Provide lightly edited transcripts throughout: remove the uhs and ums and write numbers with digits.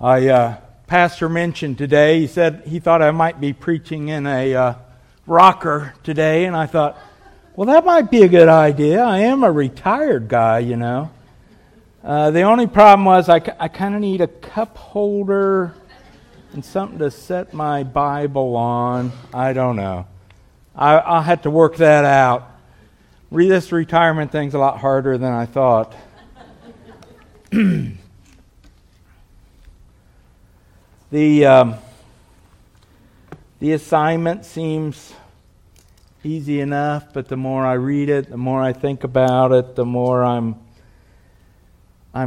Pastor mentioned today, he said he thought I might be preaching in a rocker today, and I thought, well, that might be a good idea. I am a retired guy, you know. The only problem was I kind of need a cup holder and something to set my Bible on. I don't know. I'll have to work that out. This retirement thing's a lot harder than I thought. The assignment seems easy enough, but the more I read it, the more I think about it, the more I'm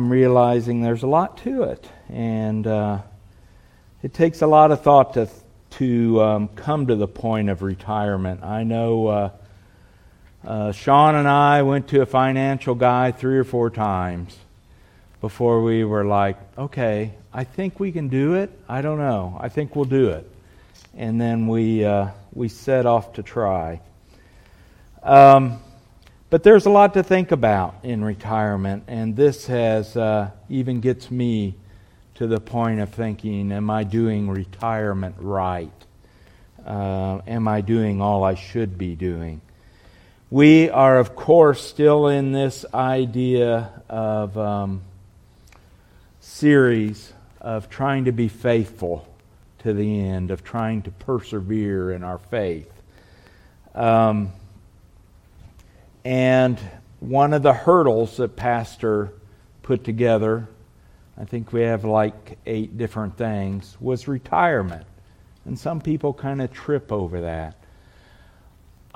realizing there's a lot to it, and it takes a lot of thought to come to the point of retirement. I know Sean and I went to a financial guy 3 or 4 times before we were like, okay, I think we can do it. I don't know. I think we'll do it. And then we set off to try. But there's a lot to think about in retirement, and this has even gets me to the point of thinking, am I doing retirement right? Am I doing all I should be doing? We are, of course, still in this idea of series of trying to be faithful to the end, of trying to persevere in our faith. And one of the hurdles that Pastor put together, I think we have like 8 different things, was retirement. And some people kind of trip over that.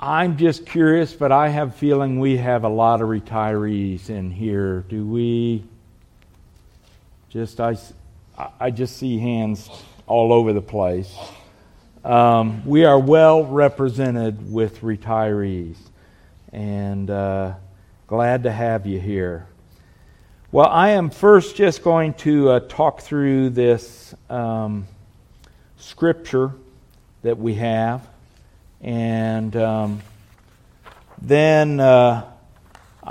I'm just curious, but I have a feeling we have a lot of retirees in here. Do we? I just see hands all over the place. We are well represented with retirees, and glad to have you here. Well, I am first just going to talk through this scripture that we have, and then I'm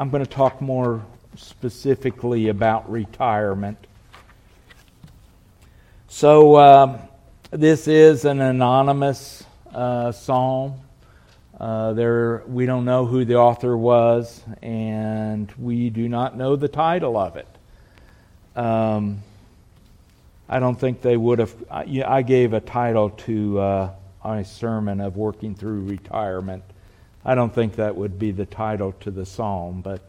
going to talk more specifically about retirement. So this is an anonymous psalm. We don't know who the author was, and we do not know the title of it. I don't think they would have. I gave a title to a sermon of working through retirement. I don't think that would be the title to the psalm, but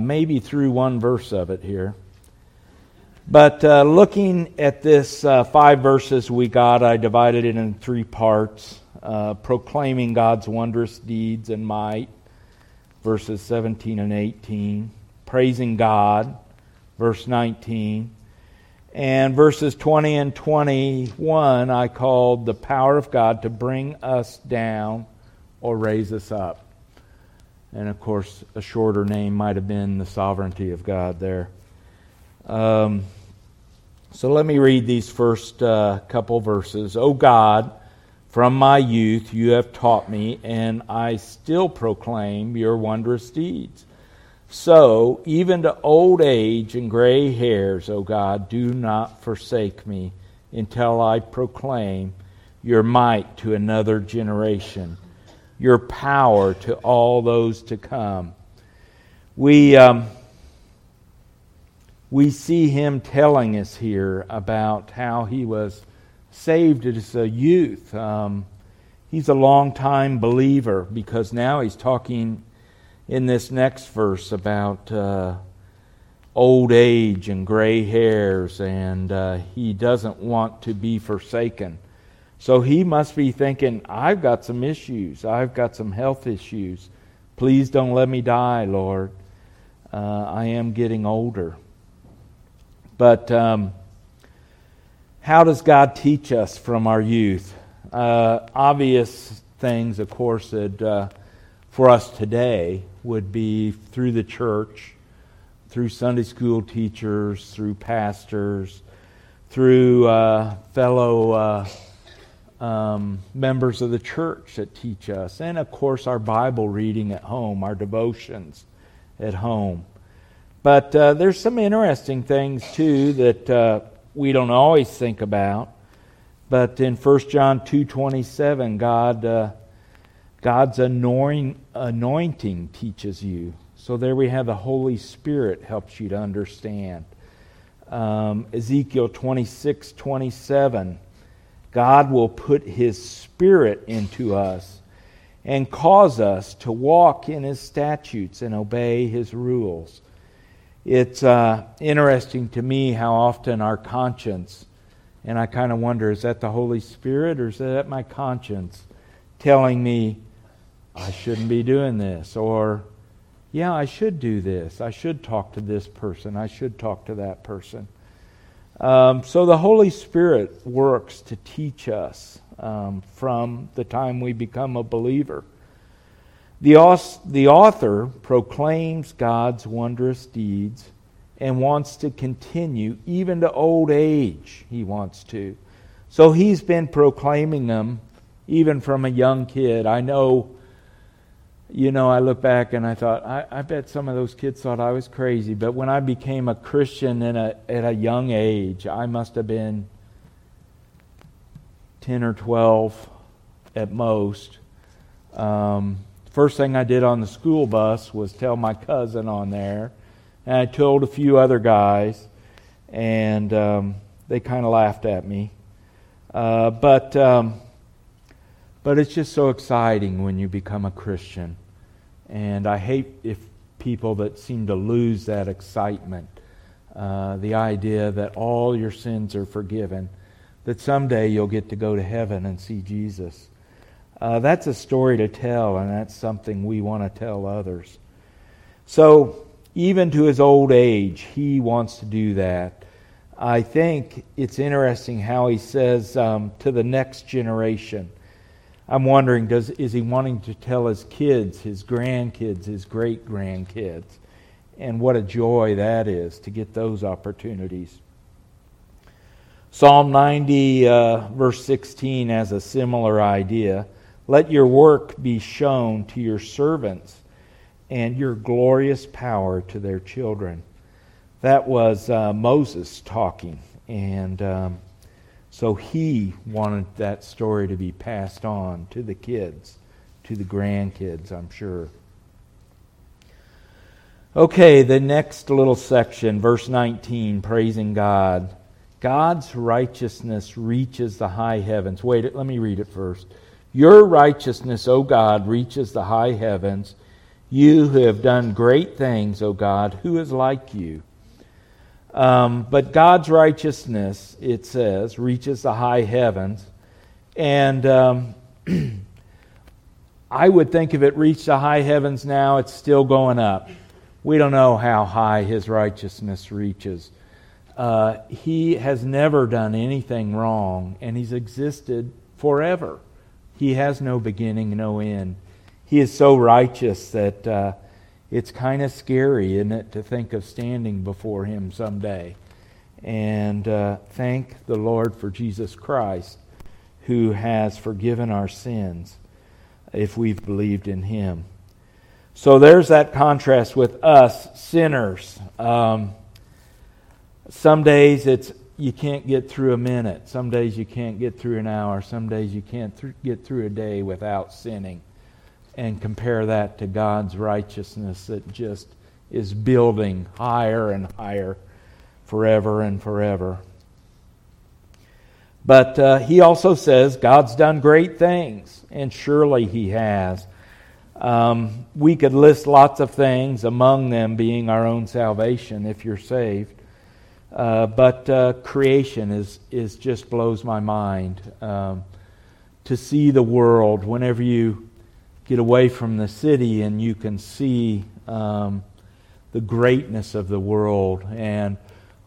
maybe through one verse of it here. But looking at this 5 verses we got, I divided it in 3 parts. Proclaiming God's wondrous deeds and might, verses 17 and 18. Praising God, verse 19. And verses 20 and 21 I called the power of God to bring us down or raise us up. And of course, a shorter name might have been the sovereignty of God there. So let me read these first couple verses. O God, from my youth you have taught me, and I still proclaim your wondrous deeds. So, even to old age and gray hairs, O God, do not forsake me until I proclaim your might to another generation, your power to all those to come. We see him telling us here about how he was saved as a youth. He's a long-time believer, because now he's talking in this next verse about old age and gray hairs, and he doesn't want to be forsaken. So he must be thinking, I've got some issues. I've got some health issues. Please don't let me die, Lord. I am getting older. But how does God teach us from our youth? Obvious things, of course, that for us today would be through the church, through Sunday school teachers, through pastors, through fellow members of the church that teach us, and of course our Bible reading at home, our devotions at home. But there's some interesting things, too, that we don't always think about. But in 1 John 2:27, God's anointing teaches you. So there we have the Holy Spirit helps you to understand. Ezekiel 26:27, God will put His Spirit into us and cause us to walk in His statutes and obey His rules. It's interesting to me how often our conscience, and I kind of wonder, is that the Holy Spirit or is that my conscience telling me I shouldn't be doing this? Or, yeah, I should do this. I should talk to this person. I should talk to that person. So the Holy Spirit works to teach us from the time we become a believer. The author proclaims God's wondrous deeds and wants to continue even to old age. He wants to. So he's been proclaiming them even from a young kid. I know, I look back and I thought, I bet some of those kids thought I was crazy. But when I became a Christian at a young age, I must have been 10 or 12 at most. First thing I did on the school bus was tell my cousin on there. And I told a few other guys. And they kind of laughed at me. But it's just so exciting when you become a Christian. And I hate if people that seem to lose that excitement, the idea that all your sins are forgiven, that someday you'll get to go to heaven and see Jesus. That's a story to tell, and that's something we want to tell others. So, even to his old age, he wants to do that. I think it's interesting how he says to the next generation. I'm wondering, is he wanting to tell his kids, his grandkids, his great-grandkids? And what a joy that is to get those opportunities. Psalm 90, verse 16, has a similar idea. Let your work be shown to your servants and your glorious power to their children. That was Moses talking. And so he wanted that story to be passed on to the kids, to the grandkids, I'm sure. Okay, the next little section, verse 19, praising God. God's righteousness reaches the high heavens. Wait, let me read it first. Your righteousness, O God, reaches the high heavens. You who have done great things, O God, who is like you? But God's righteousness, it says, reaches the high heavens. And I would think if it reached the high heavens now, it's still going up. We don't know how high His righteousness reaches. He has never done anything wrong, and He's existed forever. He has no beginning, no end. He is so righteous that it's kind of scary, isn't it, to think of standing before Him someday. And thank the Lord for Jesus Christ, who has forgiven our sins if we've believed in Him. So there's that contrast with us sinners. Some days you can't get through a minute. Some days you can't get through an hour. Some days you can't get through a day without sinning. And compare that to God's righteousness that just is building higher and higher forever and forever. But he also says God's done great things, and surely He has. We could list lots of things, among them being our own salvation if you're saved. But creation is just blows my mind. To see the world, whenever you get away from the city and you can see the greatness of the world. And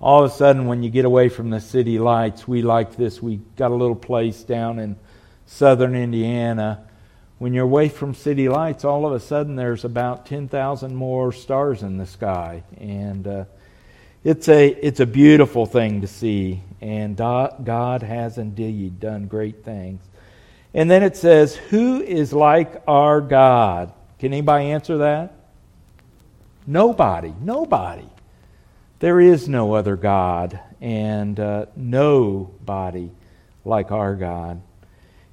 all of a sudden when you get away from the city lights, we got a little place down in southern Indiana. When you're away from city lights, all of a sudden there's about 10,000 more stars in the sky. And it's a beautiful thing to see. And God has indeed done great things. And then it says, who is like our God? Can anybody answer that? Nobody. There is no other God and nobody like our God.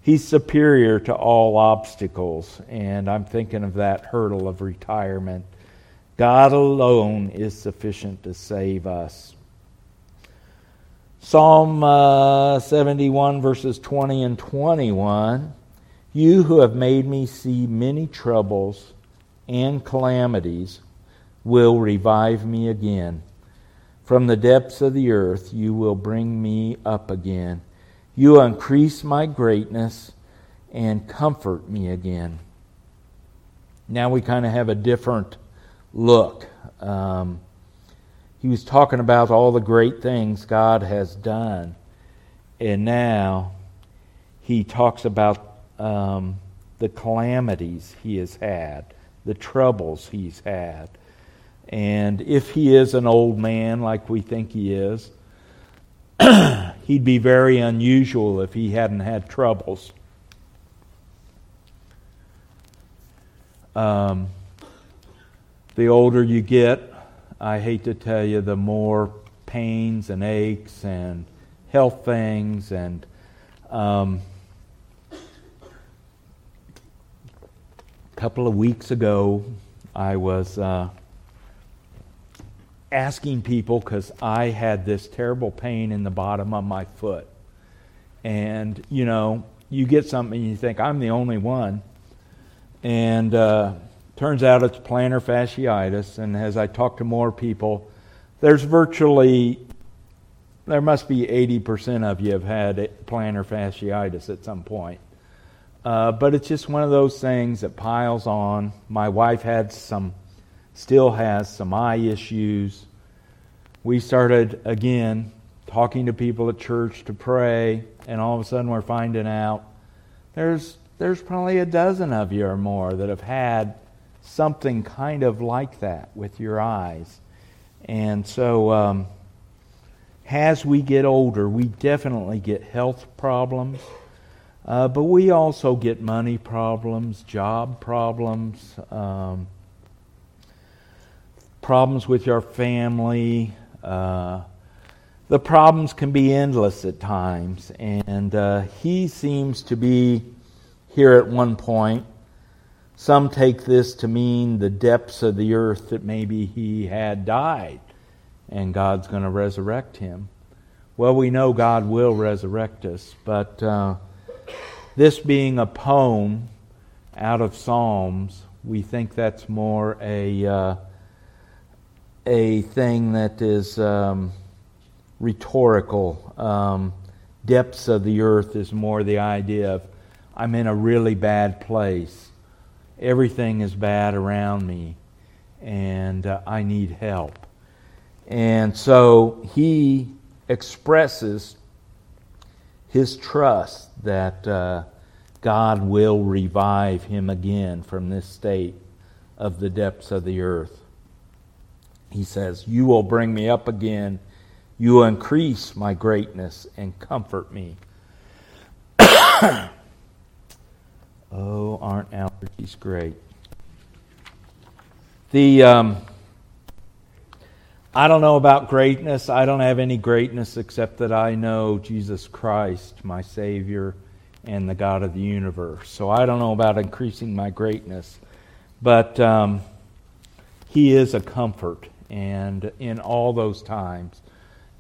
He's superior to all obstacles, and I'm thinking of that hurdle of retirement. God alone is sufficient to save us. Psalm 71, verses 20 and 21. You who have made me see many troubles and calamities will revive me again. From the depths of the earth you will bring me up again. You increase my greatness and comfort me again. Now we kind of have a different look. He was talking about all the great things God has done. And now he talks about the calamities he has had, the troubles he's had. And if he is an old man like we think he is, he'd be very unusual if he hadn't had troubles. The older you get, I hate to tell you, the more pains and aches and health things and a couple of weeks ago I was asking people because I had this terrible pain in the bottom of my foot. And, you know, you get something and you think, I'm the only one. And turns out it's plantar fasciitis. And as I talk to more people, there must be 80% of you have had plantar fasciitis at some point. But it's just one of those things that piles on. My wife had still has some eye issues. We started, again, talking to people at church to pray, and all of a sudden we're finding out there's probably a dozen of you or more that have had something kind of like that with your eyes. And so as we get older, we definitely get health problems, but we also get money problems, job problems, problems with your family. The problems can be endless at times. And he seems to be here at one point. Some take this to mean the depths of the earth, that maybe he had died and God's going to resurrect him. Well, we know God will resurrect us, but this being a poem out of Psalms, we think that's more a thing that is rhetorical. Depths of the earth is more the idea of I'm in a really bad place. Everything is bad around me, and I need help. And so he expresses his trust that God will revive him again from this state of the depths of the earth. He says, you will bring me up again. You will increase my greatness and comfort me. Oh, aren't allergies great? I don't know about greatness. I don't have any greatness except that I know Jesus Christ, my Savior, and the God of the universe. So I don't know about increasing my greatness. But he is a comfort. And in all those times,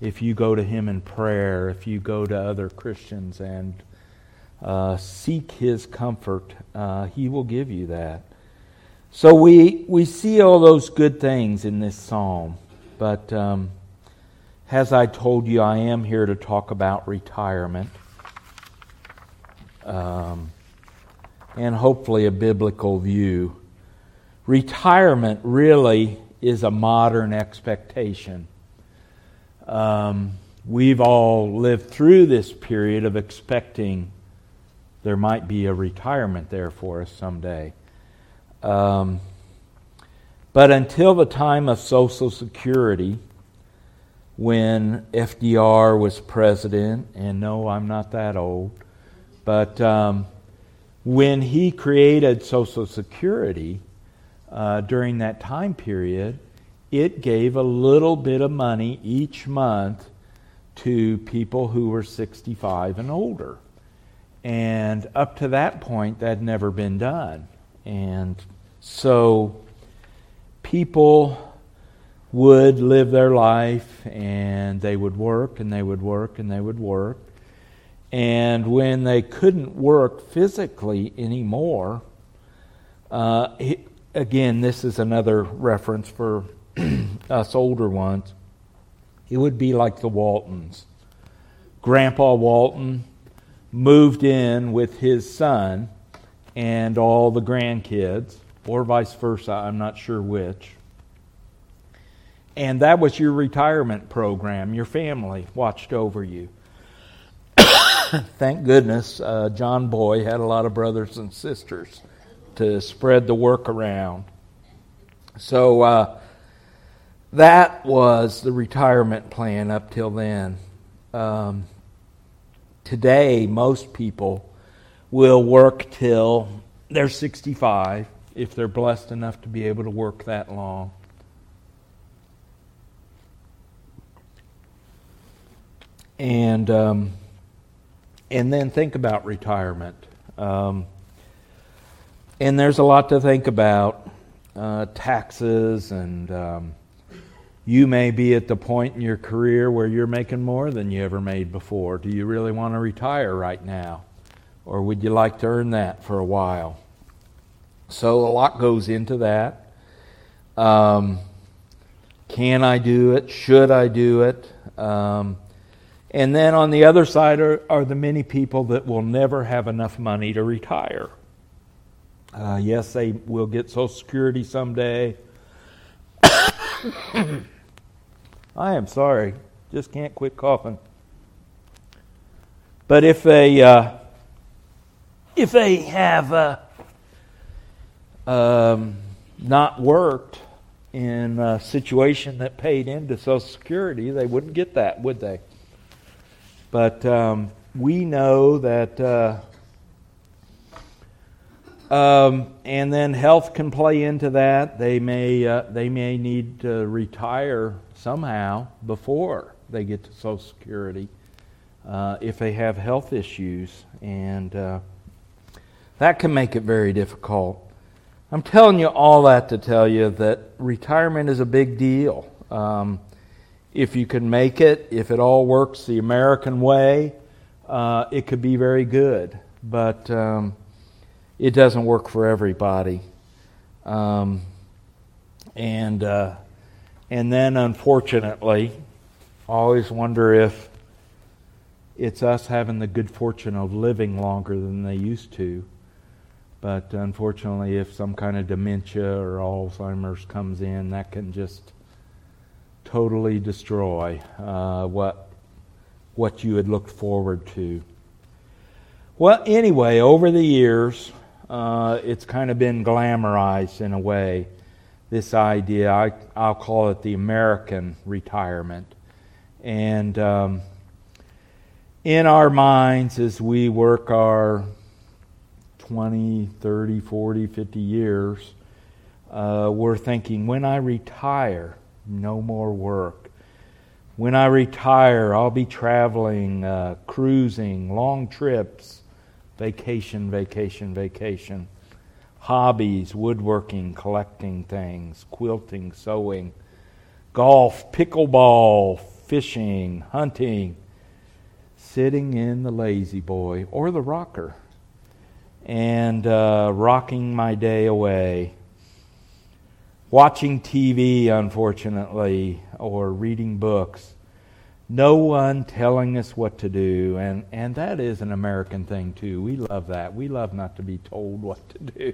if you go to him in prayer, if you go to other Christians and seek his comfort, he will give you that. So we see all those good things in this psalm. But as I told you, I am here to talk about retirement. And hopefully a biblical view. Retirement really is a modern expectation. We've all lived through this period of expecting there might be a retirement there for us someday. But until the time of Social Security, when FDR was president, and no, I'm not that old, but when he created Social Security, during that time period, it gave a little bit of money each month to people who were 65 and older. And up to that point, that had never been done. And so people would live their life, and they would work, and they would work, and they would work. And when they couldn't work physically anymore, again, this is another reference for us older ones. It would be like the Waltons. Grandpa Walton moved in with his son and all the grandkids, or vice versa, I'm not sure which. And that was your retirement program. Your family watched over you. Thank goodness John Boy had a lot of brothers and sisters to spread the work around. So that was the retirement plan up till then. Today, most people will work till they're 65, if they're blessed enough to be able to work that long. And then think about retirement. And there's a lot to think about. Taxes, and you may be at the point in your career where you're making more than you ever made before. Do you really want to retire right now? Or would you like to earn that for a while? So a lot goes into that. Can I do it? Should I do it? And then on the other side are the many people that will never have enough money to retire. Yes, they will get Social Security someday. I am sorry. Just can't quit coughing. But if they have not worked in a situation that paid into Social Security, they wouldn't get that, would they? But we know that... and then health can play into that. They may need to retire somehow before they get to Social Security if they have health issues, and that can make it very difficult. I'm telling you all that to tell you that retirement is a big deal. If you can make it, if it all works the American way, it could be very good. But it doesn't work for everybody, and then unfortunately, I always wonder if it's us having the good fortune of living longer than they used to, but unfortunately, if some kind of dementia or Alzheimer's comes in, that can just totally destroy what you had looked forward to. Well, anyway, over the years, it's kind of been glamorized in a way, this idea. I'll call it the American retirement. And in our minds, as we work our 20, 30, 40, 50 years, we're thinking, when I retire, no more work. When I retire, I'll be traveling, cruising, long trips, vacation, hobbies, woodworking, collecting things, quilting, sewing, golf, pickleball, fishing, hunting, sitting in the lazy boy or the rocker, and rocking my day away, watching TV, unfortunately, or reading books. No one telling us what to do, and that is an American thing, too. We love that. We love not to be told what to do.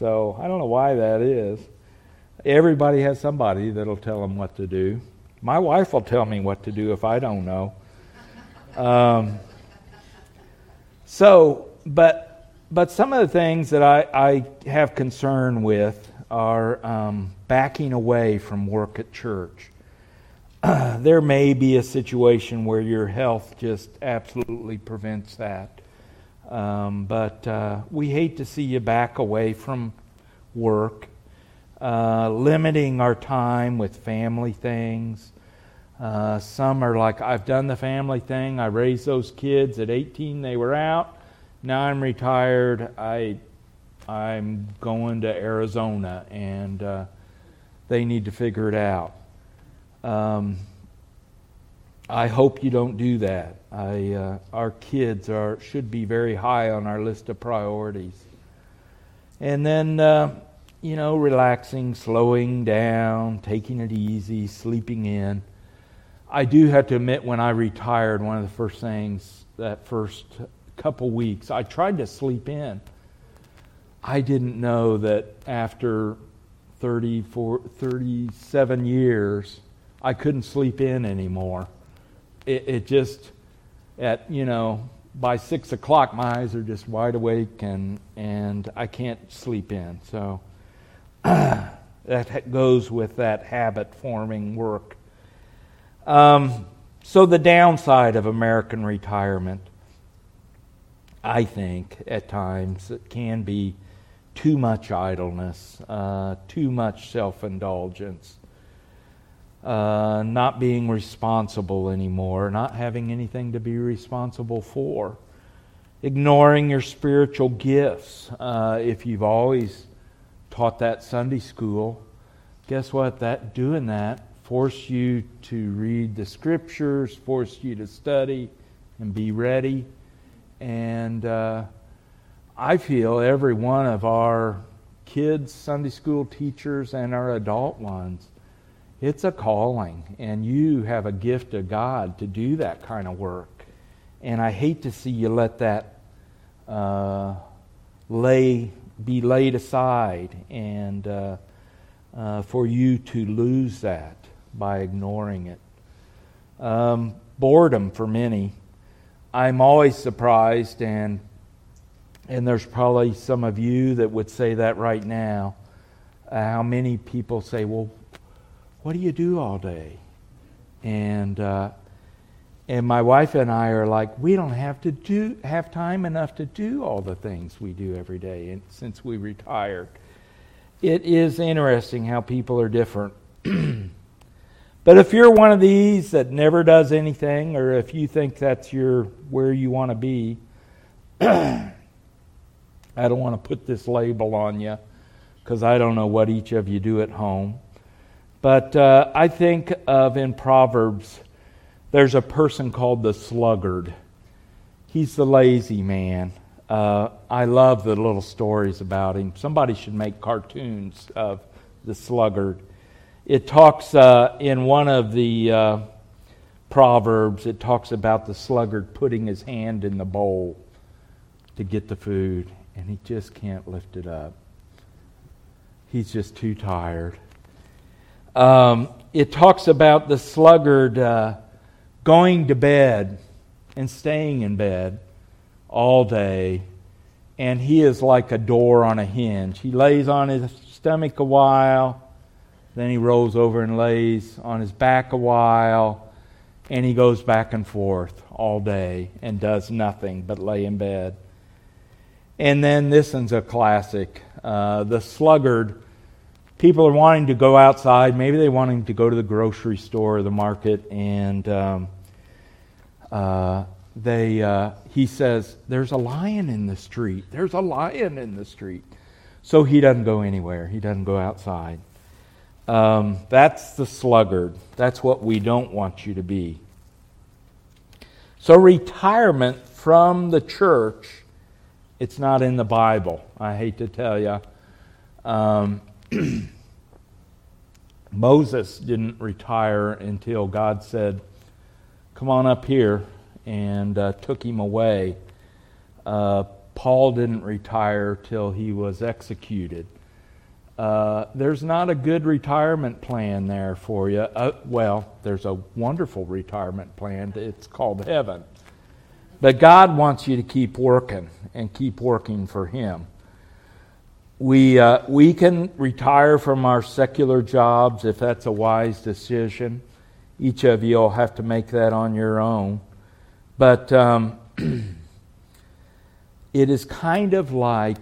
So I don't know why that is. Everybody has somebody that'll tell them what to do. My wife will tell me what to do if I don't know. But some of the things that I have concern with are backing away from work at church. There may be a situation where your health just absolutely prevents that. But we hate to see you back away from work. limiting our time with family things. Some are like, I've done the family thing. I raised those kids. At 18, they were out. Now I'm retired. I'm going to Arizona, and they need to figure it out. I hope you don't do that. Our kids should be very high on our list of priorities. And then, relaxing, slowing down, taking it easy, sleeping in. I do have to admit, when I retired, one of the first things that first couple weeks, I tried to sleep in. I didn't know that after 37 years, I couldn't sleep in anymore. It just, by 6 o'clock, my eyes are just wide awake and I can't sleep in. So that goes with that habit-forming work. So the downside of American retirement, I think, at times, it can be too much idleness, too much self-indulgence, not being responsible anymore, not having anything to be responsible for, ignoring your spiritual gifts. If you've always taught that Sunday school, guess what? Doing that forced you to read the Scriptures, forced you to study and be ready. And I feel every one of our kids, Sunday school teachers, and our adult ones, it's a calling, and you have a gift of God to do that kind of work. And I hate to see you let that be laid aside, and for you to lose that by ignoring it. Boredom for many. I'm always surprised, and there's probably some of you that would say that right now, how many people say, well, what do you do all day? And my wife and I are like, we don't have time enough to do all the things we do every day. And since we retired, it is interesting how people are different. But if you're one of these that never does anything, or if you think that's where you want to be, I don't want to put this label on you because I don't know what each of you do at home. But I think of in Proverbs, there's a person called the sluggard. He's the lazy man. I love the little stories about him. Somebody should make cartoons of the sluggard. It talks in one of the Proverbs, it talks about the sluggard putting his hand in the bowl to get the food, and he just can't lift it up. He's just too tired. It talks about the sluggard going to bed and staying in bed all day, and he is like a door on a hinge. He lays on his stomach a while, then he rolls over and lays on his back a while, and he goes back and forth all day and does nothing but lay in bed. And then this one's a classic. The sluggard. People are wanting to go outside. Maybe they want him to go to the grocery store or the market, and he says, "There's a lion in the street. There's a lion in the street." So he doesn't go anywhere. He doesn't go outside. That's the sluggard. That's what we don't want you to be. So retirement from the church, it's not in the Bible. I hate to tell you. Moses didn't retire until God said, "Come on up here," and took him away. Paul didn't retire till he was executed. There's not a good retirement plan there for you. There's a wonderful retirement plan. It's called heaven. But God wants you to keep working and keep working for Him. We can retire from our secular jobs if that's a wise decision. Each of you will have to make that on your own. But it is kind of like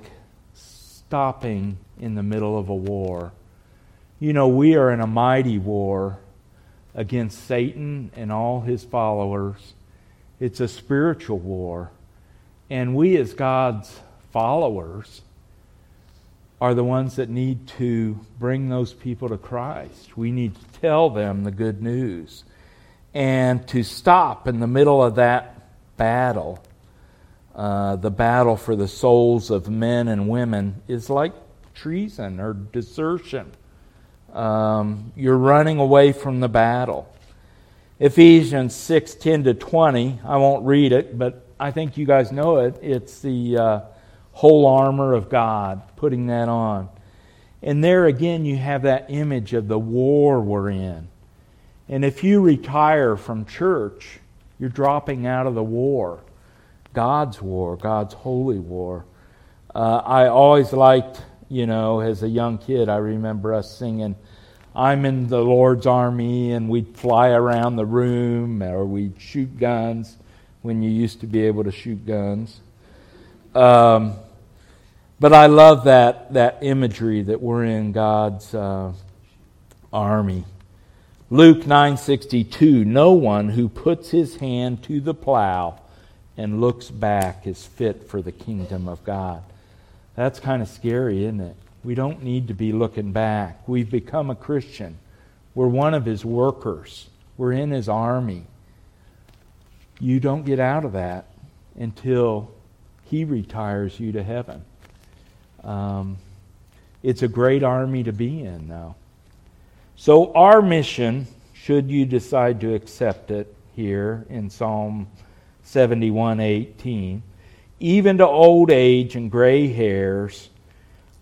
stopping in the middle of a war You know, we are in a mighty war against Satan and all his followers. It's a spiritual war. And we as God's followers are the ones that need to bring those people to Christ. We need to tell them the good news. And to stop in the middle of that battle, the battle for the souls of men and women, is like treason or desertion. You're running away from the battle. Ephesians 6:10-20, I won't read it, but I think you guys know it. It's the whole armor of God, putting that on. And there again you have that image of the war we're in. And if you retire from church, you're dropping out of the war. God's war, God's holy war. I always liked, you know, as a young kid, I remember us singing, "I'm in the Lord's army," and we'd fly around the room, or we'd shoot guns when you used to be able to shoot guns. But I love that imagery that we're in God's army. Luke 9:62, "No one who puts his hand to the plow and looks back is fit for the kingdom of God." That's kind of scary, isn't it? We don't need to be looking back. We've become a Christian. We're one of his workers. We're in his army. You don't get out of that until he retires you to heaven. It's a great army to be in, though. So our mission, should you decide to accept it here in Psalm 71:18, "Even to old age and gray hairs,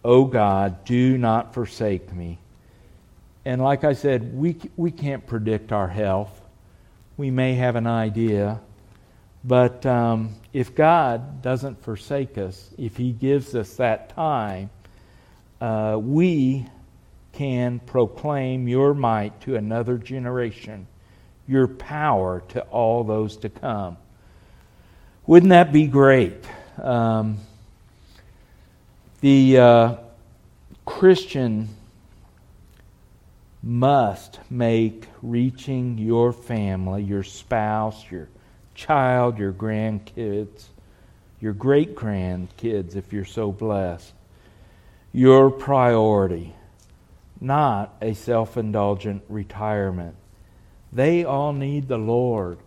O God, do not forsake me." And like I said, we can't predict our health. We may have an idea, but if God doesn't forsake us, if he gives us that time, we can proclaim your might to another generation, your power to all those to come. Wouldn't that be great? The Christian must make reaching your family, your spouse, your child, your grandkids, your great-grandkids, if you're so blessed, your priority, not a self-indulgent retirement. They all need the Lord.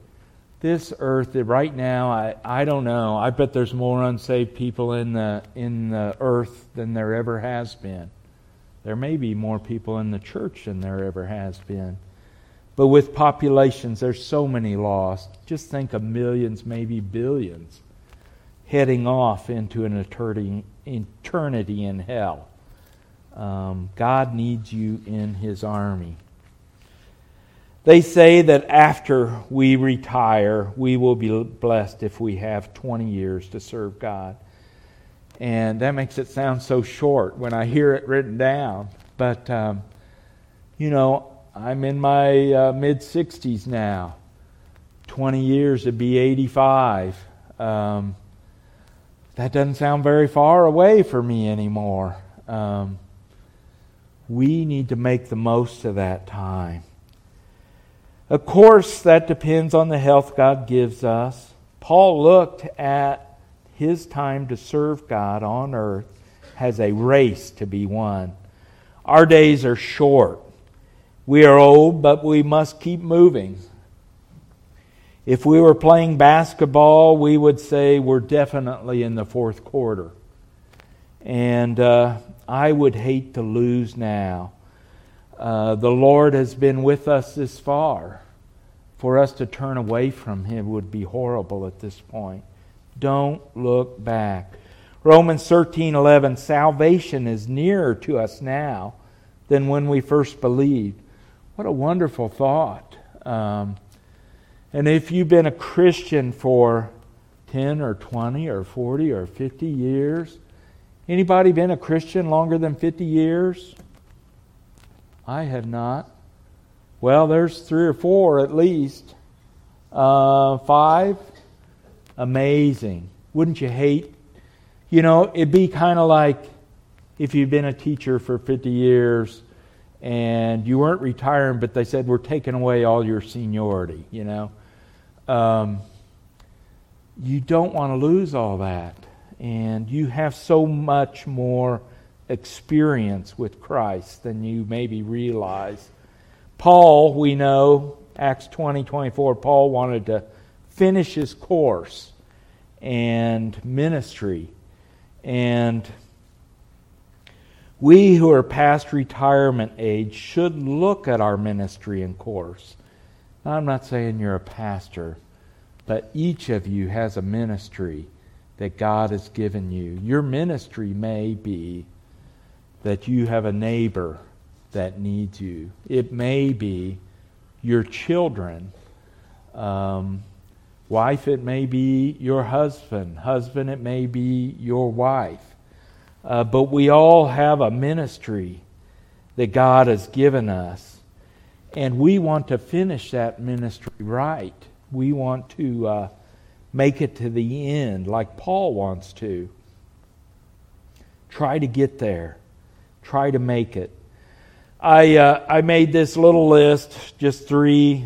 This earth right now, I don't know. I bet there's more unsaved people in the earth than there ever has been. There may be more people in the church than there ever has been. But with populations, there's so many lost. Just think of millions, maybe billions, heading off into an eternity in hell. God needs you in his army. They say that after we retire, we will be blessed if we have 20 years to serve God. And that makes it sound so short when I hear it written down. But, you know, I'm in my mid-60s now. 20 years would be 85. That doesn't sound very far away for me anymore. We need to make the most of that time. Of course, that depends on the health God gives us. Paul looked at his time to serve God on earth as a race to be won. Our days are short. We are old, but we must keep moving. If we were playing basketball, we would say we're definitely in the fourth quarter. And I would hate to lose now. The Lord has been with us this far. For us to turn away from him would be horrible at this point. Don't look back. Romans 13:11, "Salvation is nearer to us now than when we first believed." What a wonderful thought. And if you've been a Christian for 10 or 20 or 40 or 50 years, anybody been a Christian longer than 50 years? I have not. Well, there's 3 or 4 at least. 5? Amazing. Wouldn't you hate? You know, it'd be kind of like if you've been a teacher for 50 years and you weren't retiring, but they said, we're taking away all your seniority, you know. You don't want to lose all that. And you have so much more experience with Christ than you maybe realize. Paul, we know, Acts 20:24, Paul wanted to finish his course and ministry. And we who are past retirement age should look at our ministry and course. Now, I'm not saying you're a pastor, but each of you has a ministry that God has given you. Your ministry may be that you have a neighbor that needs you. It may be your children, wife, it may be your husband. Husband, it may be your wife. But we all have a ministry that God has given us. And we want to finish that ministry right. We want to make it to the end like Paul wants to. Try to get there. Try to make it. I made this little list, just three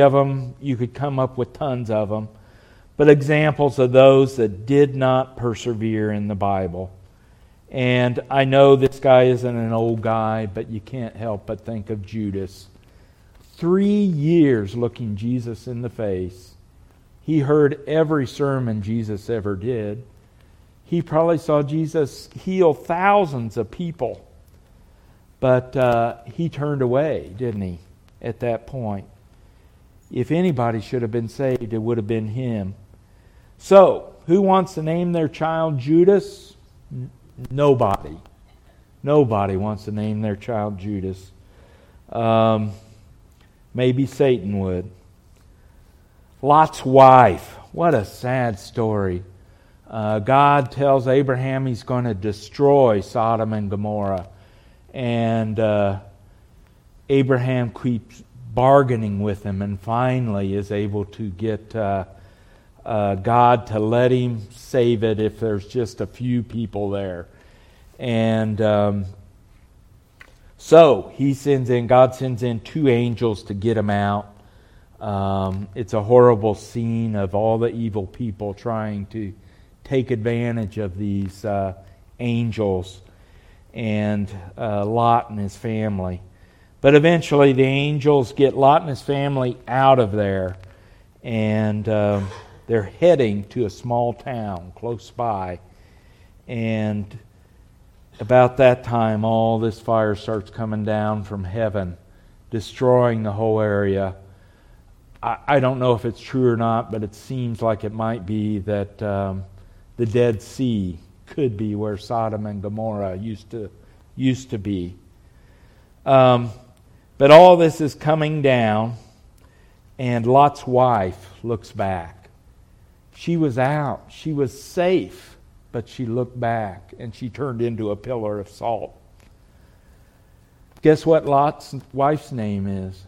of them. You could come up with tons of them. But examples of those that did not persevere in the Bible. And I know this guy isn't an old guy, but you can't help but think of Judas. 3 years looking Jesus in the face. He heard every sermon Jesus ever did. He probably saw Jesus heal thousands of people. But he turned away, didn't he, at that point? If anybody should have been saved, it would have been him. So, who wants to name their child Judas? Nobody. Nobody wants to name their child Judas. Maybe Satan would. Lot's wife. What a sad story. God tells Abraham he's going to destroy Sodom and Gomorrah. And Abraham keeps bargaining with him and finally is able to get God to let him save it if there's just a few people there. And so God sends in two angels to get him out. It's a horrible scene of all the evil people trying to take advantage of these angels and Lot and his family. But eventually the angels get Lot and his family out of there, and they're heading to a small town close by. And about that time, all this fire starts coming down from heaven, destroying the whole area. I don't know if it's true or not, but it seems like it might be that the Dead Sea could be where Sodom and Gomorrah used to be. But all this is coming down, and Lot's wife looks back. She was out. She was safe, but she looked back, and she turned into a pillar of salt. Guess what Lot's wife's name is?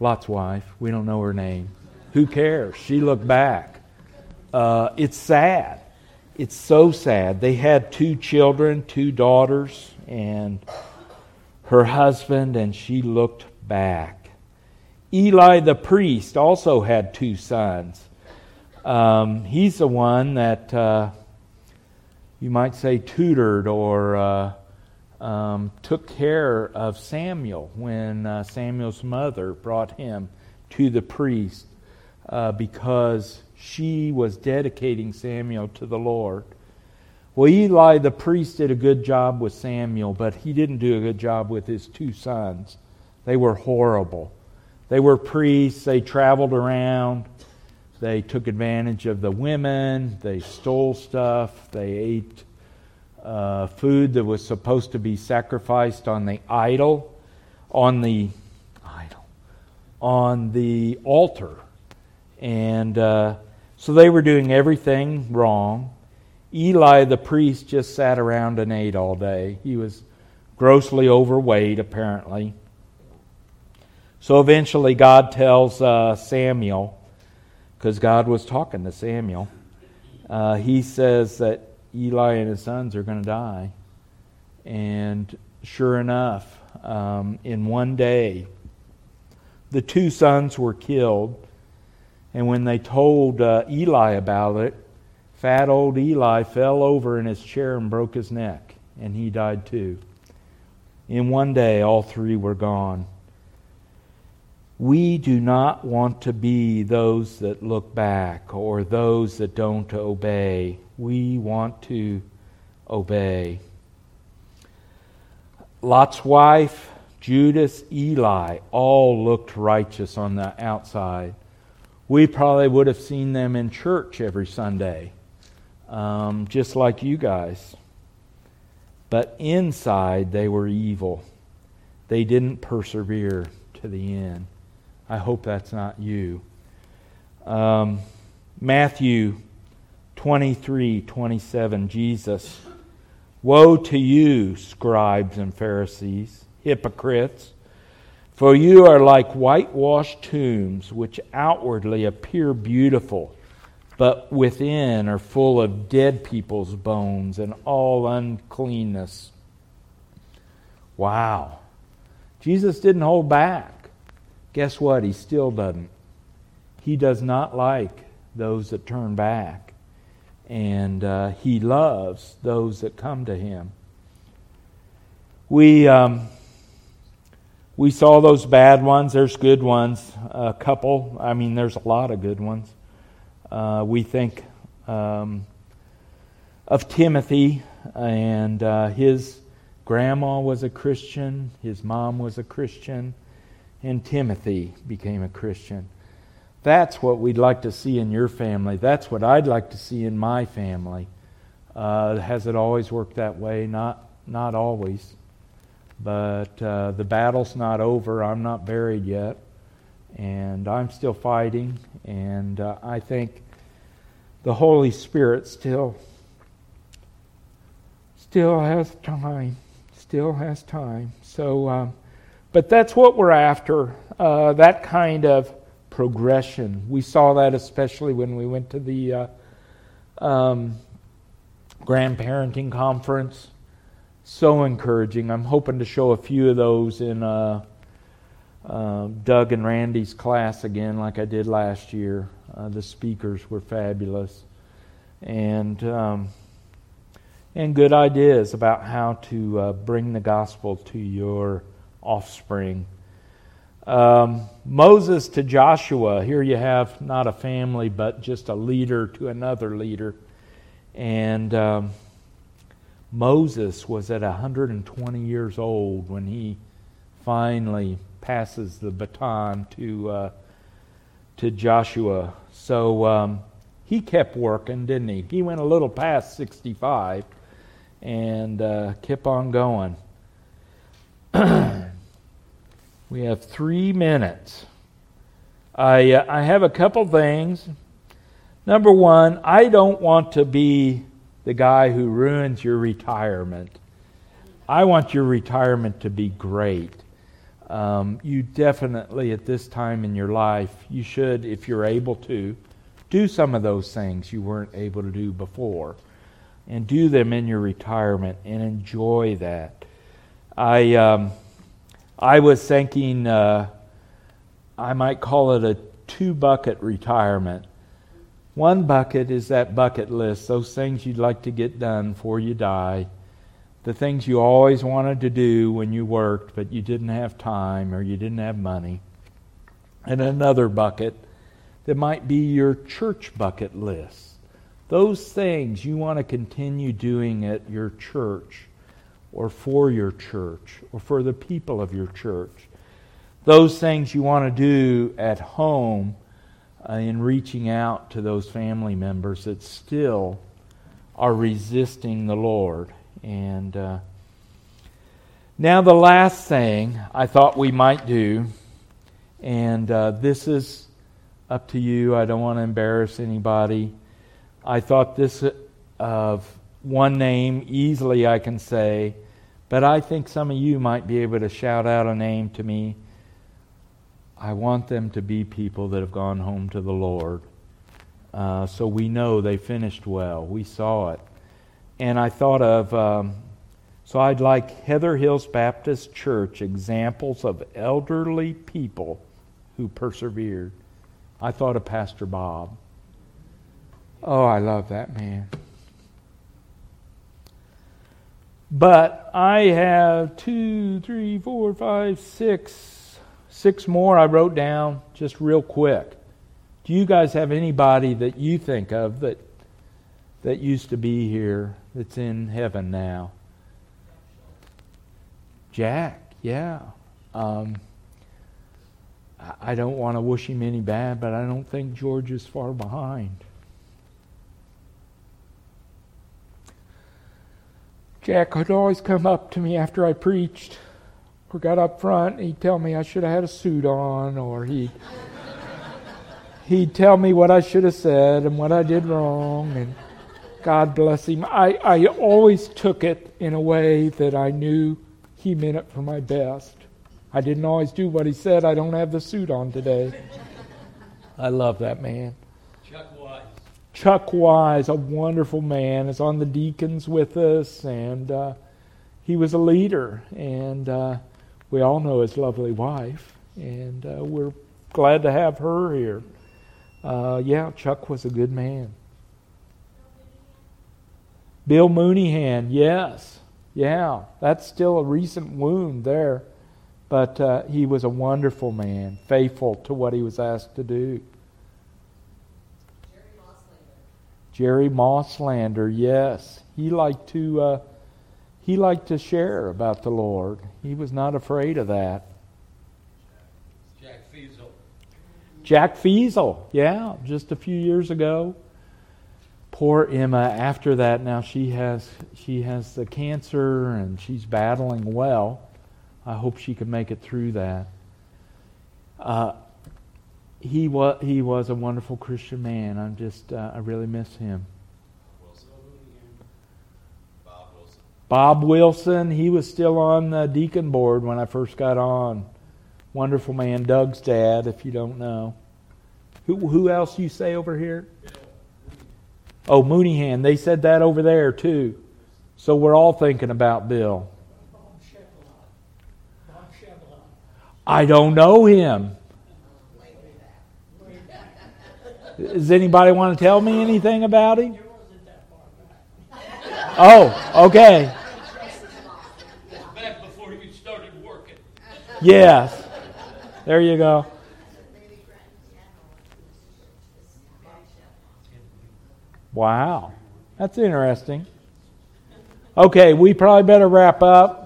Lot's wife. We don't know her name. Who cares? She looked back. It's sad. It's so sad. They had two children, two daughters, and her husband, and she looked back. Eli the priest also had two sons. He's the one that you might say tutored or took care of Samuel when Samuel's mother brought him to the priest because she was dedicating Samuel to the Lord. Well, Eli the priest did a good job with Samuel, but he didn't do a good job with his two sons. They were horrible. They were priests. They traveled around. They took advantage of the women. They stole stuff. They ate food that was supposed to be sacrificed on the idol, on the altar. And so they were doing everything wrong. Eli the priest just sat around and ate all day. He was grossly overweight, apparently. So eventually God tells Samuel, because God was talking to Samuel, he says that Eli and his sons are going to die. And Sure enough, in one day, the two sons were killed. And when they told Eli about it, fat old Eli fell over in his chair and broke his neck, and he died too. In one day, all three were gone. We do not want to be those that look back or those that don't obey. We want to obey. Lot's wife, Judas, Eli all looked righteous on the outside. We probably would have seen them in church every Sunday, just like you guys. But inside, they were evil. They didn't persevere to the end. I hope that's not you. Matthew 23:27, Jesus, "Woe to you, scribes and Pharisees, hypocrites, for you are like whitewashed tombs, which outwardly appear beautiful, but within are full of dead people's bones and all uncleanness." Wow. Jesus didn't hold back. Guess what? He still doesn't. He does not like those that turn back. And He loves those that come to Him. We saw those bad ones. There's good ones. A couple. I mean, there's a lot of good ones. We think of Timothy, and his grandma was a Christian. His mom was a Christian. And Timothy became a Christian. That's what we'd like to see in your family. That's what I'd like to see in my family. Has it always worked that way? Not always. But the battle's not over. I'm not buried yet. And I'm still fighting. And I think the Holy Spirit still has time. Still has time. So, but that's what we're after. That kind of progression. We saw that especially when we went to the grandparenting conference. So encouraging. I'm hoping to show a few of those in Doug and Randy's class again, like I did last year. The speakers were fabulous, and good ideas about how to bring the gospel to your offspring. Moses to Joshua. Here you have not a family, but just a leader to another leader. And Moses was at 120 years old when he finally passes the baton to Joshua. So he kept working, didn't he? He went a little past 65 and kept on going. We have 3 minutes. I have a couple things. Number one, I don't want to be the guy who ruins your retirement. I want your retirement to be great. You definitely, at this time in your life, you should, if you're able to, do some of those things you weren't able to do before. And do them in your retirement and enjoy that. I was thinking, I might call it a 2-bucket retirement. One bucket is that bucket list, those things you'd like to get done before you die, the things you always wanted to do when you worked, but you didn't have time or you didn't have money. And another bucket that might be your church bucket list. Those things you want to continue doing at your church, or for your church, or for the people of your church. Those things you want to do at home in reaching out to those family members that still are resisting the Lord. And now the last thing I thought we might do, and this is up to you. I don't want to embarrass anybody. I thought this of one name easily I can say, but I think some of you might be able to shout out a name to me. I want them to be people that have gone home to the Lord. So we know they finished well. We saw it. And I thought of So I'd like Heather Hills Baptist Church examples of elderly people who persevered. I thought of Pastor Bob. Oh, I love that man. But I have 6 more I wrote down just real quick. Do you guys have anybody that you think of that used to be here that's in heaven now? Jack, yeah. I don't want to wish him any bad, but I don't think George is far behind. Jack would always come up to me after I preached or got up front, and he'd tell me I should have had a suit on, or he'd tell me what I should have said and what I did wrong, and God bless him. I always took it in a way that I knew he meant it for my best. I didn't always do what he said. I don't have the suit on today. I love that man. Chuck Wise, a wonderful man, is on the deacons with us, and he was a leader. And we all know his lovely wife, and we're glad to have her here. Yeah, Chuck was a good man. Bill Mooneyhan, yes. Yeah, that's still a recent wound there. But he was a wonderful man, faithful to what he was asked to do. Jerry Moslander, yes. He liked to share about the Lord. He was not afraid of that. Jack Fiesel, yeah, just a few years ago. Poor Emma, after that, now she has the cancer and she's battling well. I hope she can make it through that. He was a wonderful Christian man. I really miss him. Bob Wilson. He was still on the deacon board when I first got on. Wonderful man. Doug's dad, if you don't know. Who else you say over here? Oh, Mooneyhan. They said that over there too. So we're all thinking about Bill. I don't know him. Does anybody want to tell me anything about him? Oh, okay. It's back before you started working. Yes. There you go. Wow. That's interesting. Okay, we probably better wrap up.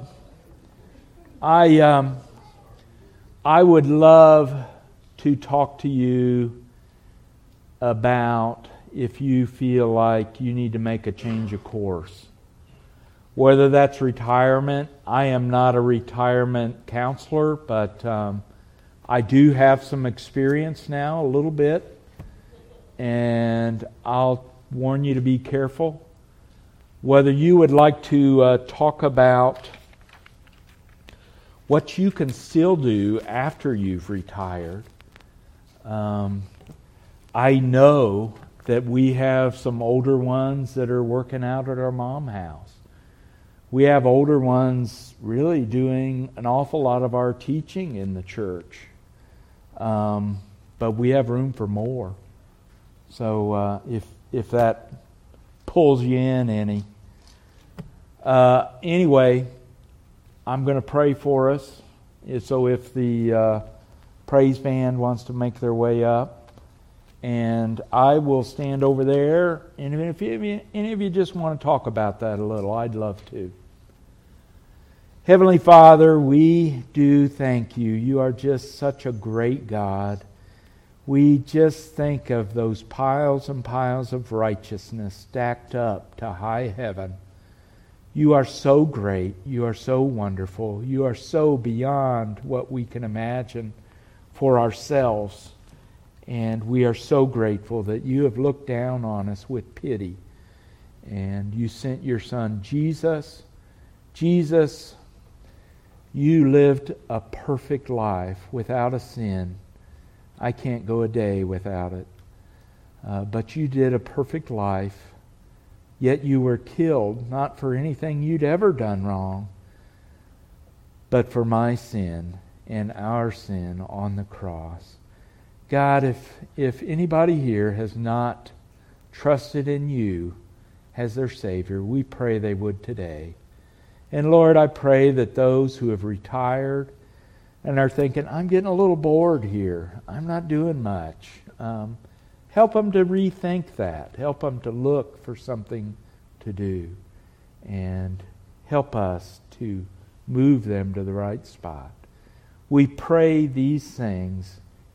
I would love to talk to you about if you feel like you need to make a change of course. Whether that's retirement, I am not a retirement counselor, but I do have some experience now, a little bit. And I'll warn you to be careful. Whether you would like to talk about what you can still do after you've retired. I know that we have some older ones that are working out at our mom house. We have older ones really doing an awful lot of our teaching in the church. But we have room for more. So if that pulls you in any. Anyway, I'm going to pray for us. So if the praise band wants to make their way up, and I will stand over there. And if any of you just want to talk about that a little, I'd love to. Heavenly Father, we do thank you. You are just such a great God. We just think of those piles and piles of righteousness stacked up to high heaven. You are so great. You are so wonderful. You are so beyond what we can imagine for ourselves. And we are so grateful that you have looked down on us with pity. And you sent your Son, Jesus. Jesus, you lived a perfect life without a sin. I can't go a day without it. But you did a perfect life. Yet you were killed, not for anything you'd ever done wrong, but for my sin and our sin on the cross. God, if anybody here has not trusted in you as their Savior, we pray they would today. And Lord, I pray that those who have retired and are thinking, I'm getting a little bored here, I'm not doing much, help them to rethink that. Help them to look for something to do. And help us to move them to the right spot. We pray these things